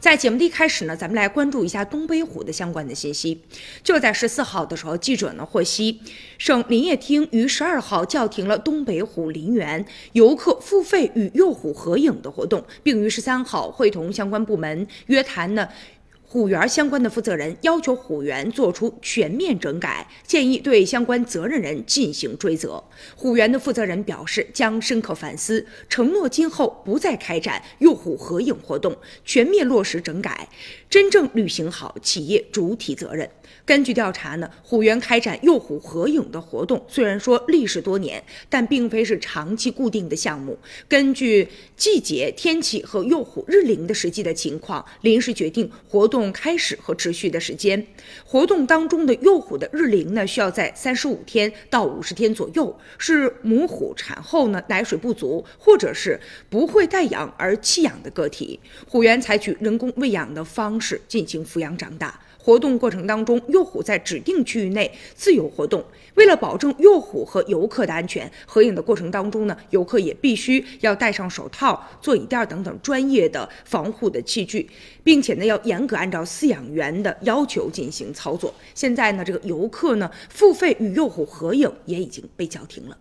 在节目的一开始呢，咱们来关注一下东北虎的相关的信息。就在14号的时候，记者呢获悉，省林业厅于12号叫停了东北虎林园游客付费与幼虎合影的活动，并于13号会同相关部门约谈呢虎园相关的负责人，要求虎园做出全面整改，建议对相关责任人进行追责。虎园的负责人表示，将深刻反思，承诺今后不再开展幼虎合影活动，全面落实整改，真正履行好企业主体责任。根据调查呢，虎园开展幼虎合影的活动虽然说历时多年，但并非是长期固定的项目，根据季节、天气和幼虎日龄的实际的情况，临时决定活动开始和持续的时间。活动当中的幼虎的日龄呢，需要在35天到50天左右，是母虎产后呢奶水不足或者是不会带养而弃养的个体。虎园采取人工喂养的方式进行抚养长大。活动过程当中，幼虎在指定区域内自由活动。为了保证幼虎和游客的安全，合影的过程当中呢，游客也必须要戴上手套、座椅垫等等专业的防护的器具，并且呢，要严格按照饲养员的要求进行操作。现在呢，这个游客呢付费与幼虎合影也已经被叫停了。